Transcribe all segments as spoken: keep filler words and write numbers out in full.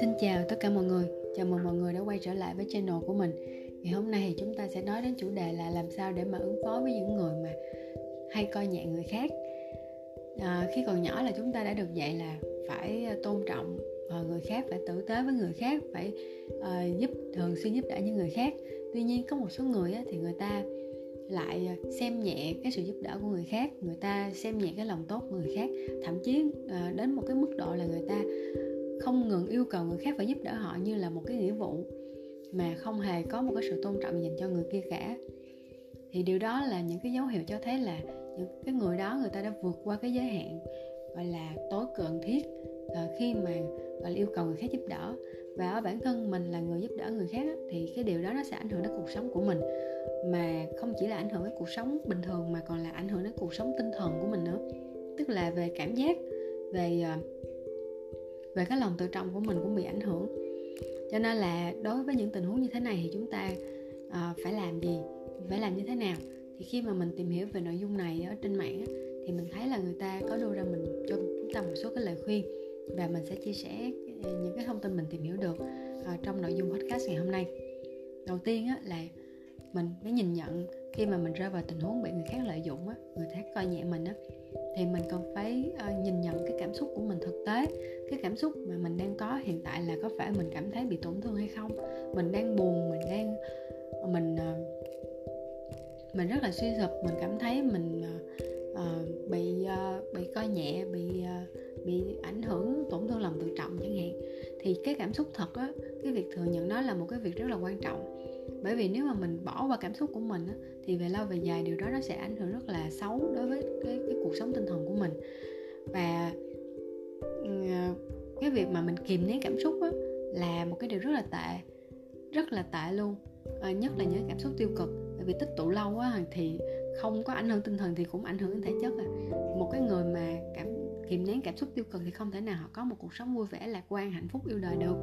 Xin chào tất cả mọi người, chào mừng mọi người đã quay trở lại với channel của mình. Ngày hôm nay thì chúng ta sẽ nói đến chủ đề là làm sao để mà ứng phó với những người mà hay coi nhẹ người khác. À, Khi còn nhỏ là chúng ta đã được dạy là phải tôn trọng người khác, phải tử tế với người khác, phải à, giúp thường xuyên giúp đỡ những người khác. Tuy nhiên có một số người á, thì người ta lại xem nhẹ cái sự giúp đỡ của người khác, người ta xem nhẹ cái lòng tốt của người khác, thậm chí đến một cái mức độ là người ta không ngừng yêu cầu người khác phải giúp đỡ họ như là một cái nghĩa vụ mà không hề có một cái sự tôn trọng dành cho người kia cả. Thì điều đó là những cái dấu hiệu cho thấy là những cái người đó người ta đã vượt qua cái giới hạn gọi là tối cần thiết khi mà gọi là yêu cầu người khác giúp đỡ. Và ở bản thân mình là người giúp đỡ người khác thì cái điều đó nó sẽ ảnh hưởng đến cuộc sống của mình, mà không chỉ là ảnh hưởng đến cuộc sống bình thường mà còn là ảnh hưởng đến cuộc sống tinh thần của mình nữa, tức là về cảm giác, về về cái lòng tự trọng của mình cũng bị ảnh hưởng. Cho nên là đối với những tình huống như thế này thì chúng ta à, phải làm gì, phải làm như thế nào? Thì khi mà mình tìm hiểu về nội dung này ở trên mạng thì mình thấy là người ta có đưa ra mình cho chúng ta một số cái lời khuyên, và mình sẽ chia sẻ những cái thông tin mình tìm hiểu được à, trong nội dung podcast ngày hôm nay. Đầu tiên á, là mình phải nhìn nhận khi mà mình rơi vào tình huống bị người khác lợi dụng á, người khác coi nhẹ mình á, thì mình cần phải uh, nhìn nhận cái cảm xúc của mình thực tế. Cái cảm xúc mà mình đang có hiện tại là có phải mình cảm thấy bị tổn thương hay không? Mình đang buồn, mình đang mình uh, mình rất là suy sụp, mình cảm thấy mình uh, uh, bị uh, bị coi nhẹ, bị uh, bị ảnh hưởng, tổn thương lòng tự trọng chẳng hạn. Thì cái cảm xúc thật á, cái việc thừa nhận nó là một cái việc rất là quan trọng. Bởi vì nếu mà mình bỏ qua cảm xúc của mình á, thì về lâu về dài điều đó nó sẽ ảnh hưởng rất là xấu đối với cái, cái cuộc sống tinh thần của mình. Và cái việc mà mình kìm nén cảm xúc á, là một cái điều rất là tệ, rất là tệ luôn à, nhất là những cảm xúc tiêu cực. Bởi vì tích tụ lâu á, thì không có ảnh hưởng tinh thần thì cũng ảnh hưởng đến thể chất à. Một cái người mà cảm, kìm nén cảm xúc tiêu cực thì không thể nào họ có một cuộc sống vui vẻ, lạc quan, hạnh phúc, yêu đời được.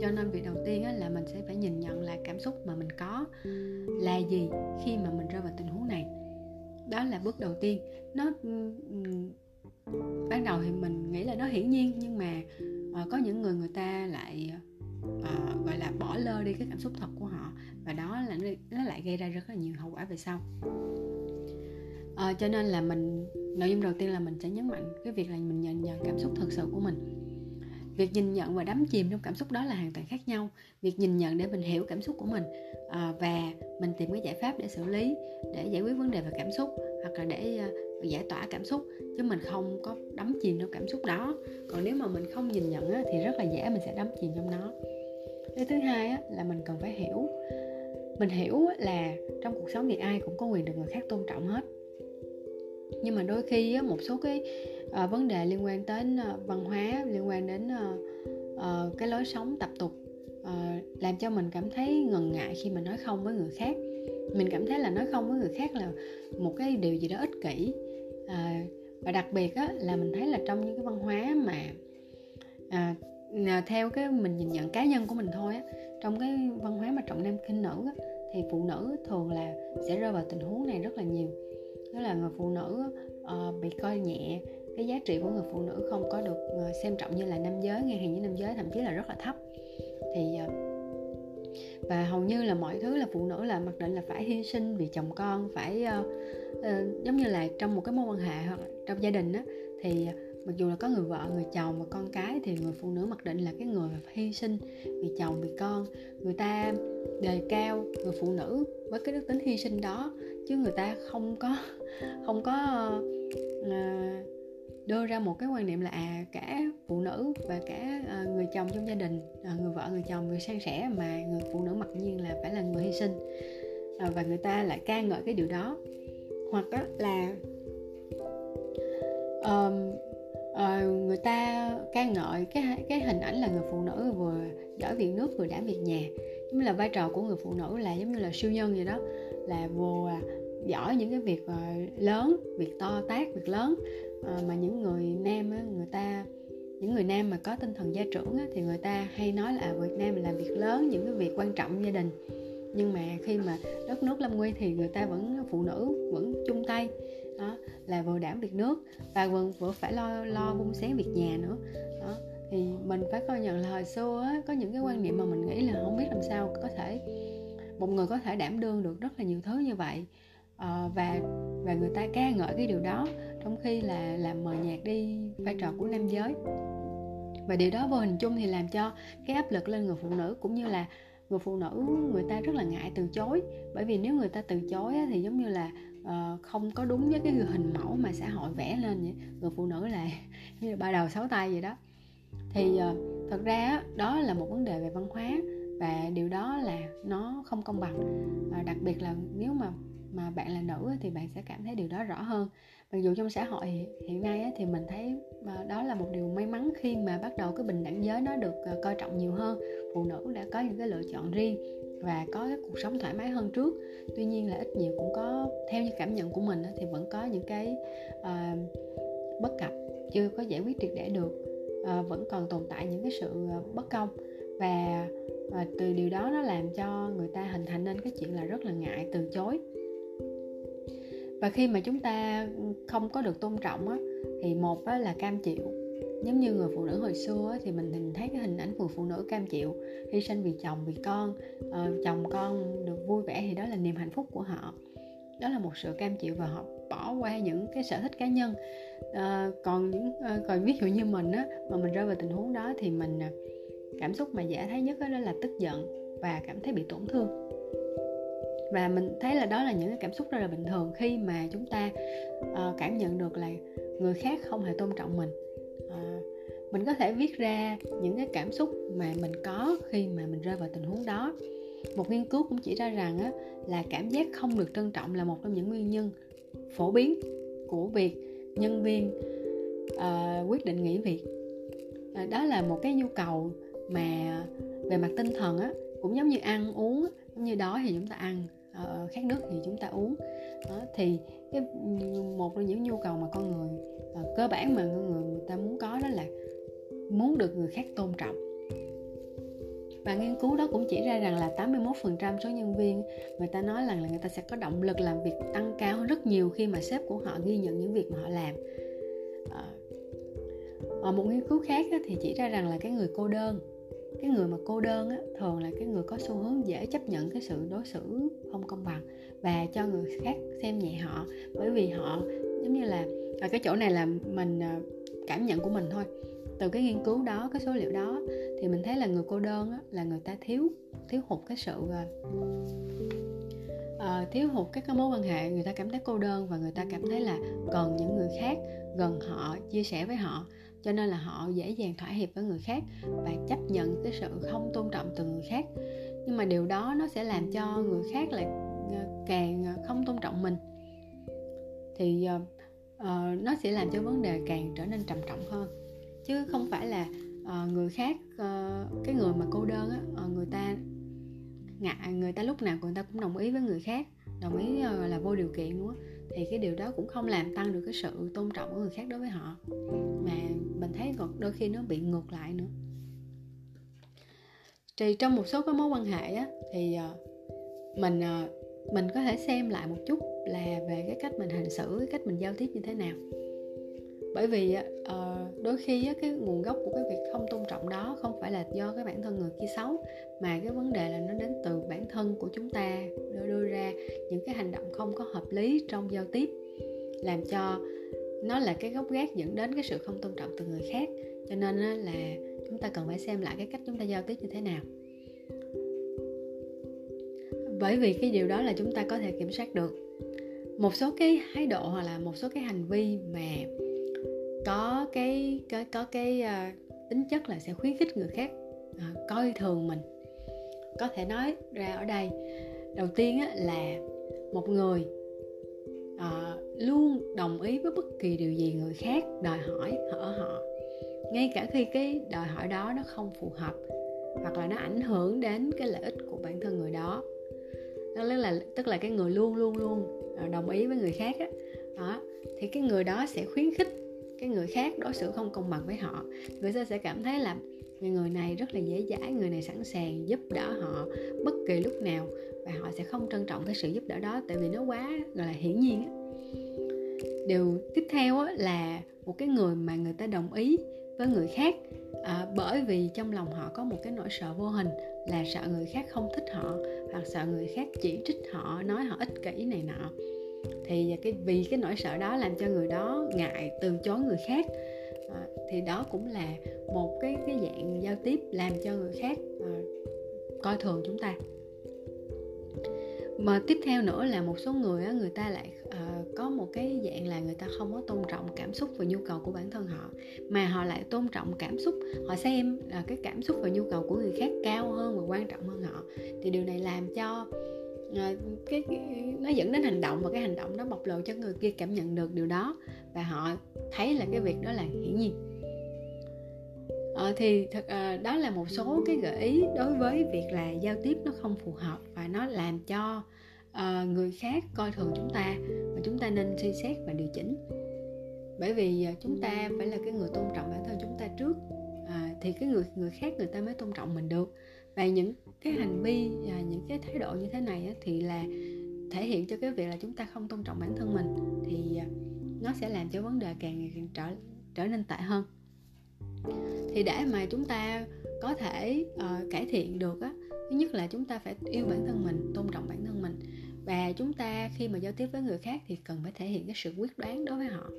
Cho nên việc đầu tiên á, là mình sẽ phải nhìn nhận lại cảm xúc mà mình có là gì khi mà mình rơi vào tình huống này. Đó là bước đầu tiên. Nó ban đầu thì mình nghĩ là nó hiển nhiên, nhưng mà uh, có những người người ta lại uh, gọi là bỏ lơ đi cái cảm xúc thật của họ, và đó là nó lại gây ra rất là nhiều hậu quả về sau. Uh, cho nên là mình nội dung đầu tiên là mình sẽ nhấn mạnh cái việc là mình nhìn nhận cảm xúc thật sự của mình. Việc nhìn nhận và đắm chìm trong cảm xúc đó là hoàn toàn khác nhau. Việc nhìn nhận để mình hiểu cảm xúc của mình à, và mình tìm cái giải pháp để xử lý, để giải quyết vấn đề về cảm xúc, hoặc là để uh, giải tỏa cảm xúc, chứ mình không có đắm chìm trong cảm xúc đó. Còn nếu mà mình không nhìn nhận á, thì rất là dễ mình sẽ đắm chìm trong nó. Cái thứ hai á, là mình cần phải hiểu. Mình hiểu là trong cuộc sống thì ai cũng có quyền được người khác tôn trọng hết. Nhưng mà đôi khi á, một số cái à, vấn đề liên quan đến à, văn hóa, liên quan đến à, à, cái lối sống tập tục à, làm cho mình cảm thấy ngần ngại khi mình nói không với người khác. Mình cảm thấy là nói không với người khác là một cái điều gì đó ích kỷ à, và đặc biệt á, là mình thấy là trong những cái văn hóa mà à, theo cái mình nhìn nhận cá nhân của mình thôi á, trong cái văn hóa mà trọng nam khinh nữ á, thì phụ nữ thường là sẽ rơi vào tình huống này rất là nhiều. Đó là người phụ nữ uh, bị coi nhẹ, cái giá trị của người phụ nữ không có được uh, xem trọng như là nam giới, ngang hàng với nam giới, thậm chí là rất là thấp. Thì uh, và hầu như là mọi thứ là phụ nữ là mặc định là phải hy sinh vì chồng con, phải uh, uh, giống như là trong một cái mối quan hệ hoặc trong gia đình á, thì uh, mặc dù là có người vợ, người chồng và con cái, thì người phụ nữ mặc định là cái người phải hy sinh vì chồng, vì con. Người ta đề cao người phụ nữ với cái đức tính hy sinh đó, chứ người ta không có không có à, đưa ra một cái quan niệm là à, cả phụ nữ và cả à, người chồng trong gia đình, à, người vợ, người chồng, người san sẻ, mà người phụ nữ mặc nhiên là phải là người hy sinh à, và người ta lại ca ngợi cái điều đó. Hoặc đó là à, à, người ta ca ngợi cái cái hình ảnh là người phụ nữ vừa giỏi việc nước vừa đảm việc nhà, giống như là vai trò của người phụ nữ là giống như là siêu nhân vậy đó, là vừa giỏi những cái việc lớn, việc to tát, việc lớn. Mà những người nam á, người ta những người nam mà có tinh thần gia trưởng á, thì người ta hay nói là Việt Nam làm việc lớn, những cái việc quan trọng gia đình. Nhưng mà khi mà đất nước lâm nguy thì người ta vẫn, phụ nữ vẫn chung tay đó. là vừa đảm việc nước và vừa, vừa phải lo lo bung xén việc nhà nữa đó. Thì mình phải coi nhận là hồi xưa á, có những cái quan niệm mà mình nghĩ là không biết làm sao có thể một người có thể đảm đương được rất là nhiều thứ như vậy, à, và và người ta ca ngợi cái điều đó, trong khi là làm mờ nhạt đi vai trò của nam giới. Và điều đó vô hình chung thì làm cho cái áp lực lên người phụ nữ, cũng như là người phụ nữ người ta rất là ngại từ chối, bởi vì nếu người ta từ chối thì giống như là uh, không có đúng với cái hình mẫu mà xã hội vẽ lên vậy. Người phụ nữ là như là ba đầu sáu tay vậy đó. Thì uh, thật ra đó là một vấn đề về văn hóa, và điều đó là nó không công bằng, uh, đặc biệt là nếu mà mà bạn là nữ thì bạn sẽ cảm thấy điều đó rõ hơn. Mặc dù trong xã hội hiện nay thì mình thấy đó là một điều may mắn khi mà bắt đầu cái bình đẳng giới nó được coi trọng nhiều hơn, phụ nữ đã có những cái lựa chọn riêng và có cái cuộc sống thoải mái hơn trước. Tuy nhiên là ít nhiều cũng có, theo như cảm nhận của mình thì vẫn có những cái uh, bất cập chưa có giải quyết triệt để được, uh, vẫn còn tồn tại những cái sự bất công, và uh, từ điều đó nó làm cho người ta hình thành nên cái chuyện là rất là ngại từ chối. Và khi mà chúng ta không có được tôn trọng á, thì một á, là cam chịu. Giống như người phụ nữ hồi xưa á, thì mình nhìn thấy cái hình ảnh của phụ nữ cam chịu, hy sinh vì chồng, vì con, à, chồng con được vui vẻ thì đó là niềm hạnh phúc của họ. Đó là một sự cam chịu, và họ bỏ qua những cái sở thích cá nhân. À, còn những còn ví dụ như mình á, mà mình rơi vào tình huống đó thì mình cảm xúc mà dễ thấy nhất á, đó là tức giận và cảm thấy bị tổn thương. Và mình thấy là đó là những cái cảm xúc rất là bình thường khi mà chúng ta uh, cảm nhận được là người khác không hề tôn trọng mình. Uh, mình có thể viết ra những cái cảm xúc mà mình có khi mà mình rơi vào tình huống đó. Một nghiên cứu cũng chỉ ra rằng á, là cảm giác không được trân trọng là một trong những nguyên nhân phổ biến của việc nhân viên uh, quyết định nghỉ việc. Uh, đó là một cái nhu cầu mà về mặt tinh thần á, cũng giống như ăn uống, giống như đói thì chúng ta ăn, uh, khát nước thì chúng ta uống. Đó, thì cái một trong những nhu cầu mà con người uh, cơ bản mà con người người ta muốn có đó là muốn được người khác tôn trọng. Và nghiên cứu đó cũng chỉ ra rằng là tám mươi mốt phần trăm số nhân viên người ta nói rằng là người ta sẽ có động lực làm việc tăng cao rất nhiều khi mà sếp của họ ghi nhận những việc mà họ làm. Uh, một nghiên cứu khác á, thì chỉ ra rằng là cái người cô đơn Cái người mà cô đơn á, thường là cái người có xu hướng dễ chấp nhận cái sự đối xử không công bằng và cho người khác xem nhẹ họ, bởi vì họ giống như là, ở cái chỗ này là mình cảm nhận của mình thôi, từ cái nghiên cứu đó, cái số liệu đó thì mình thấy là người cô đơn á, là người ta thiếu thiếu hụt cái sự uh, thiếu hụt các cái mối quan hệ, người ta cảm thấy cô đơn và người ta cảm thấy là cần những người khác gần họ, chia sẻ với họ, cho nên là họ dễ dàng thỏa hiệp với người khác và chấp nhận cái sự không tôn trọng từ người khác. Nhưng mà điều đó nó sẽ làm cho người khác lại càng không tôn trọng mình, thì uh, nó sẽ làm cho vấn đề càng trở nên trầm trọng hơn, chứ không phải là uh, người khác, uh, cái người mà cô đơn á, uh, người ta ngại, người ta lúc nào người ta cũng đồng ý với người khác, đồng ý uh, là vô điều kiện luôn á, thì cái điều đó cũng không làm tăng được cái sự tôn trọng của người khác đối với họ, mà mình thấy đôi khi nó bị ngược lại nữa. Thì trong một số cái mối quan hệ á, thì mình mình có thể xem lại một chút là về cái cách mình hành xử, cái cách mình giao tiếp như thế nào, bởi vì đôi khi cái nguồn gốc của cái việc không tôn trọng đó không phải là do cái bản thân người kia xấu, mà cái vấn đề là nó đến từ bản thân của chúng ta đưa ra những cái hành động không có hợp lý trong giao tiếp, làm cho nó là cái gốc gác dẫn đến cái sự không tôn trọng từ người khác. Cho nên là chúng ta cần phải xem lại cái cách chúng ta giao tiếp như thế nào, bởi vì cái điều đó là chúng ta có thể kiểm soát được. Một số cái thái độ hoặc là một số cái hành vi mà có cái có, có cái uh, tính chất là sẽ khuyến khích người khác uh, coi thường mình, có thể nói ra ở đây. Đầu tiên á, là một người uh, luôn đồng ý với bất kỳ điều gì người khác đòi hỏi ở họ, ngay cả khi cái đòi hỏi đó nó không phù hợp hoặc là nó ảnh hưởng đến cái lợi ích của bản thân người đó. Tức là tức là cái người luôn luôn luôn đồng ý với người khác á, đó, thì cái người đó sẽ khuyến khích cái người khác đối xử không công bằng với họ. Người ta sẽ cảm thấy là người này rất là dễ dãi, người này sẵn sàng giúp đỡ họ bất kỳ lúc nào, và họ sẽ không trân trọng cái sự giúp đỡ đó, tại vì nó quá gọi là hiển nhiên á. Điều tiếp theo là một cái người mà người ta đồng ý với người khác, à, bởi vì trong lòng họ có một cái nỗi sợ vô hình là sợ người khác không thích họ, hoặc sợ người khác chỉ trích họ, nói họ ích kỷ này nọ. Thì cái, vì cái nỗi sợ đó làm cho người đó ngại từ chối người khác. À, thì đó cũng là một cái, cái dạng giao tiếp làm cho người khác à, coi thường chúng ta. Mà tiếp theo nữa là một số người á, người ta lại à, có một cái dạng là người ta không có tôn trọng cảm xúc và nhu cầu của bản thân họ, mà họ lại tôn trọng cảm xúc, họ xem à, cái cảm xúc và nhu cầu của người khác cao hơn và quan trọng hơn họ. Thì điều này làm cho à, cái, nó dẫn đến hành động, và cái hành động đó bộc lộ cho người kia cảm nhận được điều đó, và họ thấy là cái việc đó là hiển nhiên. Ờ, thì thật, à, đó là một số cái gợi ý đối với việc là giao tiếp nó không phù hợp và nó làm cho à, người khác coi thường chúng ta, và chúng ta nên suy xét và điều chỉnh. Bởi vì à, chúng ta phải là cái người tôn trọng bản thân chúng ta trước, à, thì cái người người khác người ta mới tôn trọng mình được. Và những cái hành vi, à, những cái thái độ như thế này á, thì là thể hiện cho cái việc là chúng ta không tôn trọng bản thân mình, thì à, nó sẽ làm cho vấn đề càng ngày càng trở, trở nên tệ hơn. Thì để mà chúng ta có thể uh, cải thiện được á, thứ nhất là chúng ta phải yêu bản thân mình, tôn trọng bản thân mình, và chúng ta khi mà giao tiếp với người khác thì cần phải thể hiện cái sự quyết đoán đối với họ.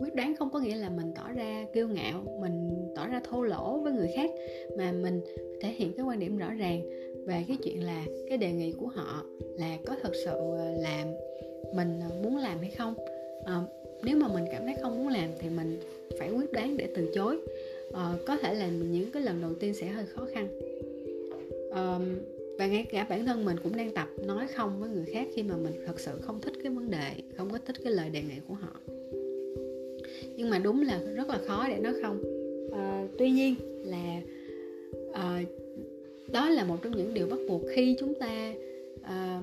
Quyết đoán không có nghĩa là mình tỏ ra kiêu ngạo, mình tỏ ra thô lỗ với người khác, mà mình thể hiện cái quan điểm rõ ràng về cái chuyện là cái đề nghị của họ là có thật sự làm mình muốn làm hay không. Uh, nếu mà mình cảm thấy không muốn làm thì mình phải quyết đoán để từ chối. Ờ, có thể là những cái lần đầu tiên sẽ hơi khó khăn, ờ, và ngay cả bản thân mình cũng đang tập nói không với người khác khi mà mình thật sự không thích cái vấn đề, không có thích cái lời đề nghị của họ. Nhưng mà đúng là rất là khó để nói không. ờ, Tuy nhiên là ờ, đó là một trong những điều bắt buộc. Khi chúng ta ờ,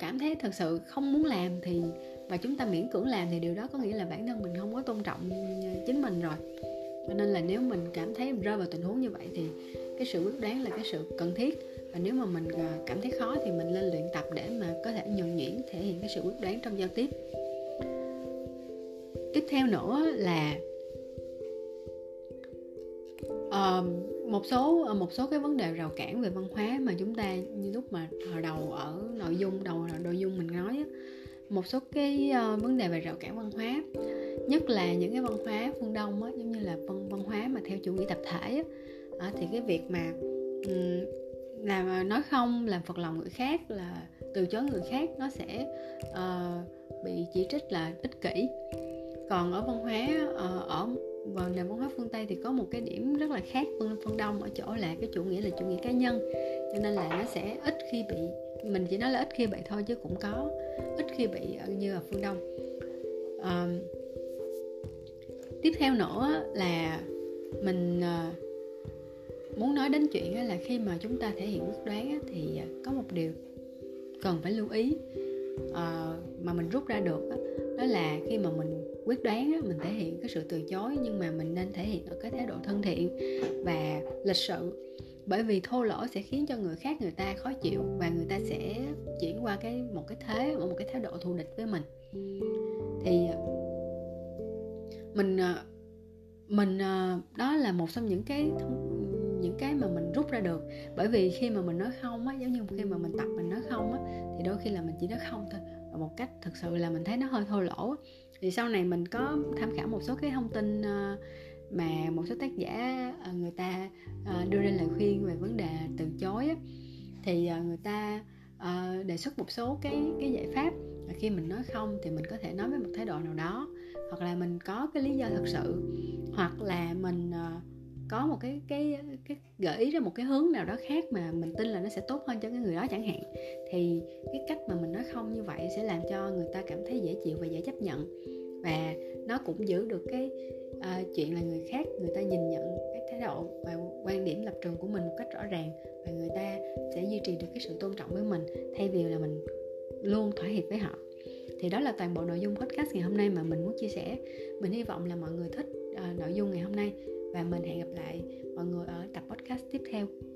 cảm thấy thật sự không muốn làm thì, và chúng ta miễn cưỡng làm, thì điều đó có nghĩa là bản thân mình không có tôn trọng chính mình rồi. Cho nên là nếu mình cảm thấy mình rơi vào tình huống như vậy thì cái sự quyết đoán là cái sự cần thiết. Và nếu mà mình cảm thấy khó thì mình lên luyện tập để mà có thể nhuần nhuyễn thể hiện cái sự quyết đoán trong giao tiếp. Tiếp theo nữa là uh, một số một số cái vấn đề rào cản về văn hóa mà chúng ta, như lúc mà hồi đầu ở nội dung đầu nội dung mình nói, một số cái uh, vấn đề về rào cản văn hóa, nhất là những cái văn hóa phương Đông á, giống như là văn, văn hóa mà theo chủ nghĩa tập thể á, thì cái việc mà um, làm nói không, làm phật lòng người khác, là từ chối người khác, nó sẽ uh, bị chỉ trích là ích kỷ. Còn ở văn hóa uh, ở vào nền văn hóa phương Tây thì có một cái điểm rất là khác phương, phương Đông ở chỗ là cái chủ nghĩa là chủ nghĩa cá nhân, cho nên là nó sẽ ít khi bị, mình chỉ nói là ít khi bị thôi chứ cũng có ít khi bị như ở phương Đông. À, tiếp theo nữa là mình muốn nói đến chuyện là khi mà chúng ta thể hiện quyết đoán thì có một điều cần phải lưu ý mà mình rút ra được, đó là khi mà mình quyết đoán mình thể hiện cái sự từ chối, nhưng mà mình nên thể hiện ở cái thái độ thân thiện và lịch sự. Bởi vì thô lỗ sẽ khiến cho người khác người ta khó chịu, và người ta sẽ chuyển qua cái một cái thế, một cái thái độ thù địch với mình. Thì mình mình đó là một trong những cái những cái mà mình rút ra được. Bởi vì khi mà mình nói không á, giống như khi mà mình tập mình nói không á, thì đôi khi là mình chỉ nói không thôi, và một cách thực sự là mình thấy nó hơi thô lỗ. Thì sau này mình có tham khảo một số cái thông tin mà một số tác giả người ta đưa ra lời khuyên về vấn đề từ chối á, thì người ta đề xuất một số cái, cái giải pháp. Khi mình nói không thì mình có thể nói với một thái độ nào đó, hoặc là mình có cái lý do thật sự, hoặc là mình có một cái, cái, cái gợi ý ra một cái hướng nào đó khác mà mình tin là nó sẽ tốt hơn cho cái người đó chẳng hạn. Thì cái cách mà mình nói không như vậy sẽ làm cho người ta cảm thấy dễ chịu và dễ chấp nhận, và nó cũng giữ được cái à, chuyện là người khác người ta nhìn nhận cái thái độ và quan điểm lập trường của mình một cách rõ ràng, và người ta sẽ duy trì được cái sự tôn trọng với mình thay vì là mình luôn thỏa hiệp với họ. Thì đó là toàn bộ nội dung podcast ngày hôm nay mà mình muốn chia sẻ. Mình hy vọng là mọi người thích à, nội dung ngày hôm nay, và mình hẹn gặp lại mọi người ở tập podcast tiếp theo.